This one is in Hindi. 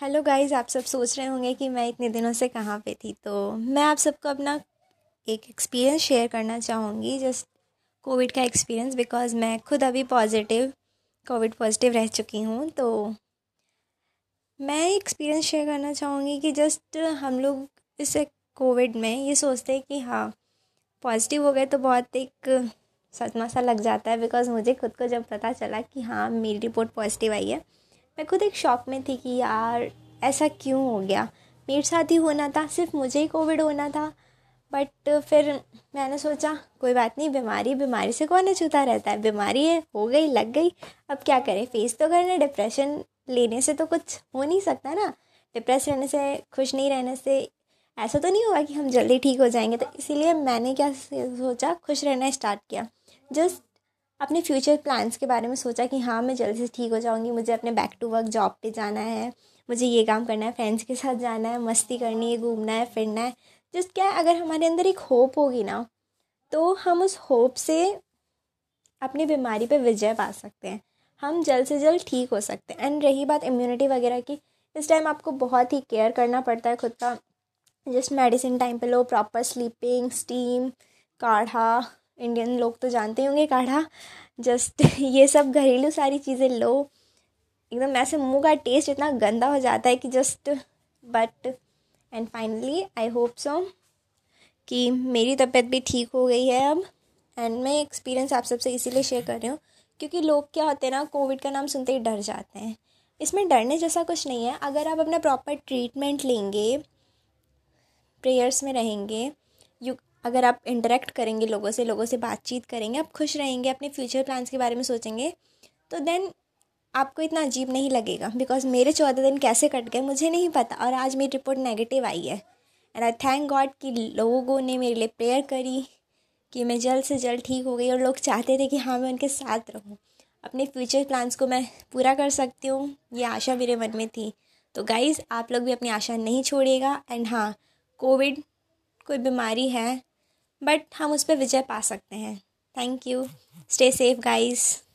हेलो गाइज़, आप सब सोच रहे होंगे कि मैं इतने दिनों से कहाँ पे थी। तो मैं आप सबको अपना एक एक्सपीरियंस शेयर करना चाहूँगी, जस्ट कोविड का एक्सपीरियंस, बिकॉज़ मैं खुद अभी कोविड पॉजिटिव रह चुकी हूँ। तो मैं एक्सपीरियंस शेयर करना चाहूँगी कि जस्ट हम लोग इस कोविड में ये सोचते हैं कि हाँ पॉजिटिव हो गए तो बहुत एक सदमा सा लग जाता है। बिकॉज़ मुझे खुद को जब पता चला कि हाँ मेरी रिपोर्ट पॉजिटिव आई है, मैं खुद एक शॉक में थी कि यार ऐसा क्यों हो गया, मेरे साथ ही होना था, सिर्फ मुझे ही कोविड होना था। बट फिर मैंने सोचा कोई बात नहीं, बीमारी से कौन अछूता रहता है, बीमारी है, हो गई, लग गई, अब क्या करें, फेस तो करना। डिप्रेशन लेने से तो कुछ हो नहीं सकता ना, डिप्रेस रहने से, खुश नहीं रहने से ऐसा तो नहीं होगा कि हम जल्दी ठीक हो जाएंगे। तो इसीलिए मैंने क्या सोचा, खुश रहना स्टार्ट किया, जस्ट अपने फ्यूचर प्लान्स के बारे में सोचा कि हाँ मैं जल्दी से ठीक हो जाऊँगी, मुझे अपने बैक टू वर्क जॉब पे जाना है, मुझे ये काम करना है, फ्रेंड्स के साथ जाना है, मस्ती करनी है, घूमना है, फिरना है। जस्ट क्या अगर हमारे अंदर एक होप होगी ना, तो हम उस होप से अपनी बीमारी पे विजय पा सकते हैं, हम जल्द से जल्द ठीक हो सकते हैं। एंड रही बात इम्यूनिटी वगैरह की, इस टाइम आपको बहुत ही केयर करना पड़ता है खुद का। जस्ट मेडिसिन टाइम पे लो, प्रॉपर स्लीपिंग, स्टीम, काढ़ा, इंडियन लोग तो जानते होंगे काढ़ा, जस्ट ये सब घरेलू सारी चीज़ें लो। एकदम ऐसे मुंह का टेस्ट इतना गंदा हो जाता है कि just but and finally I hope so कि मेरी तबीयत भी ठीक हो गई है अब। एंड मैं एक्सपीरियंस आप सबसे इसीलिए शेयर कर रही हूँ क्योंकि लोग क्या होते हैं ना, कोविड का नाम सुनते ही डर जाते हैं। इसमें डरने जैसा कुछ नहीं है। अगर आप अपना प्रॉपर ट्रीटमेंट लेंगे, प्रेयर्स में रहेंगे, अगर आप इंटरेक्ट करेंगे लोगों से बातचीत करेंगे, आप खुश रहेंगे, अपने फ्यूचर प्लान्स के बारे में सोचेंगे, तो देन आपको इतना अजीब नहीं लगेगा। बिकॉज मेरे 14 दिन कैसे कट गए मुझे नहीं पता, और आज मेरी रिपोर्ट नेगेटिव आई है। एंड आई थैंक गॉड कि लोगों ने मेरे लिए प्रेयर करी कि मैं जल्द से जल्द ठीक हो गई, और लोग चाहते थे कि हाँ मैं उनके साथ रहूँ, अपने फ्यूचर प्लान्स को मैं पूरा कर सकती हूँ, ये आशा मेरे मन में थी। तो गाइज़, आप लोग भी अपनी आशा नहीं छोड़िएगा। एंड हाँ, कोविड कोई बीमारी है, बट हम उस पर विजय पा सकते हैं। Thank you, stay safe guys.